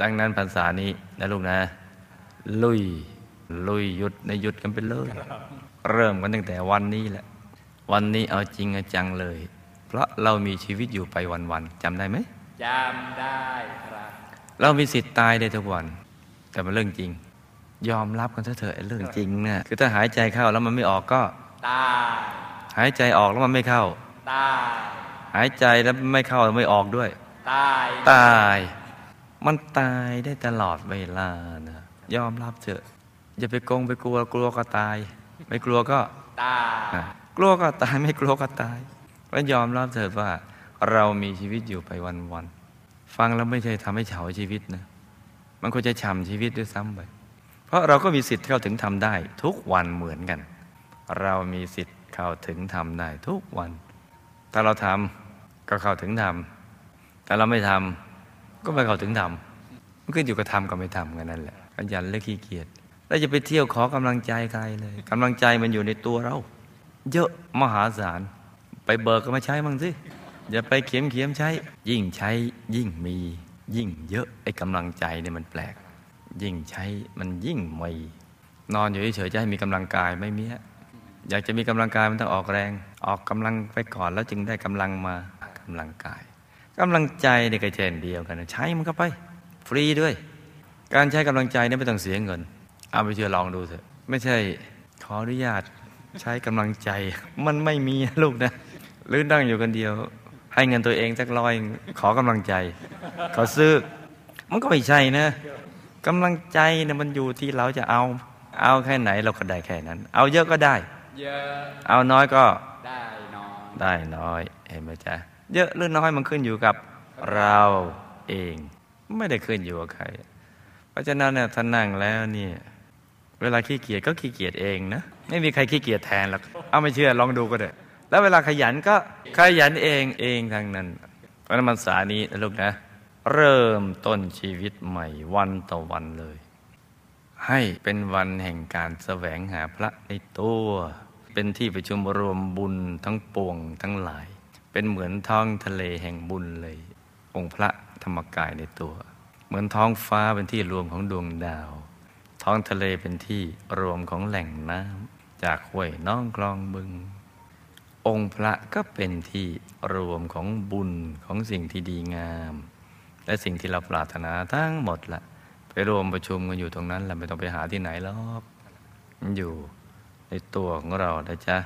ดังนั้นพรรษานี้นะลูกนะลุยลุยหยุดในหยุดกันไปเลยเริ่มกันตั้งแต่วันนี้แหละวันนี้เอาจริงเอาจังเลยเพราะเรามีชีวิตอยู่ไปวันๆจำได้ไหมจำได้ครับเรามีสิทธิ์ตายได้ทุกวันแต่มันเรื่องจริงยอมรับกันเถอะไอ้เรื่องจริงเนี่ยคือถ้าหายใจเข้าแล้วมันไม่ออกก็ตายหายใจออกแล้วมันไม่เข้าตายหายใจแล้วไม่เข้าไม่ออกด้วยตายตายมันตายได้ตลอดเวลานะยอมรับเถอะอย่าไปโกงไปกลัวกลัวก็ตายไม่กลัวก็ตายกลัวก็ตายไม่กลัวก็ตายแล้วยอมรับเถิดว่าเรามีชีวิตอยู่ไปวันๆฟังแล้วไม่ใช่ทำให้เฉาชีวิตนะมันควรจะฉ่ำชีวิตด้วยซ้ำไปเพราะเราก็มีสิทธิ์เข้าถึงธรรมได้ทุกวันเหมือนกันเรามีสิทธิ์เข้าถึงธรรมได้ทุกวันถ้าเราทำก็เข้าถึงธรรมแต่เราไม่ทำก็ไม่เข้าถึงธรรมมันขึ้นอยู่กับทำกับไม่ทำกันนั่นแหละขยันและขี้เกียจแล้วจะไปเที่ยวขอกำลังใจใครเลยกำลังใจมันอยู่ในตัวเราเยอะมหาศาลไปเบิกก็มาใช้มั่งสิอย่าไปเขียมใช้ยิ่งใช้ยิ่งมียิ่งเยอะไอ้กำลังใจเนี่ยมันแปลกยิ่งใช้มันยิ่งมีนอนอยู่เฉยๆจะให้มีกำลังกายไม่มีอยากจะมีกำลังกายมันต้องออกแรงออกกำลังไปก่อนแล้วจึงได้กำลังมากำลังกายกำลังใจเนี่ยก็เช่นเดียวกันใช้มันก็ไปฟรีด้วยการใช้กำลังใจเนี่ยไม่ต้องเสียเงินเอาไปเชื่อลองดูเถอะไม่ใช่ขออนุญาตใช้กำลังใจมันไม่มีลูกนะหรือนั่งอยู่คนเดียวให้เงินตัวเองสักร้อยขอกำลังใจขอซื้อมันก็ไม่ใช่นะกำลังใจเนี่ยมันอยู่ที่เราจะเอาแค่ไหนเราก็ได้แค่นั้นเอาเยอะก็ได้เยอะเอาน้อยก็ได้น้อยเห็นไหมจ๊ะเยอะหรือน้อยมันขึ้นอยู่กับเราเองไม่ได้ขึ้นอยู่กับใครเพราะฉะนั้นเนี่ยท่านนั่งแล้วเนี่ยเวลาขี้เกียจก็ขี้เกียจเองนะไม่มีใครขี้เกียจแทนหรอกเอาไม่เชื่อลองดูก็ได้แล้วเวลาขยันก็ขยันเองทางนั้นเพราะนั้นพรรษานี้นะลูกนะเริ่มต้นชีวิตใหม่วันต่อวันเลยให้เป็นวันแห่งการแสวงหาพระในตัวเป็นที่ประชุมรวมบุญทั้งปวงทั้งหลายเป็นเหมือนท้องทะเลแห่งบุญเลยองค์พระธรรมกายในตัวเหมือนท้องฟ้าเป็นที่รวมของดวงดาวท้องทะเลเป็นที่รวมของแหล่งน้ำจากห้วยน้องคลองบึงองค์พระก็เป็นที่รวมของบุญของสิ่งที่ดีงามและสิ่งที่เราปรารถนาทั้งหมดละไปรวมประชุมกันอยู่ตรงนั้นเราไม่ต้องไปหาที่ไหนหรอกอยู่ในตัวของเรานะจ๊ะ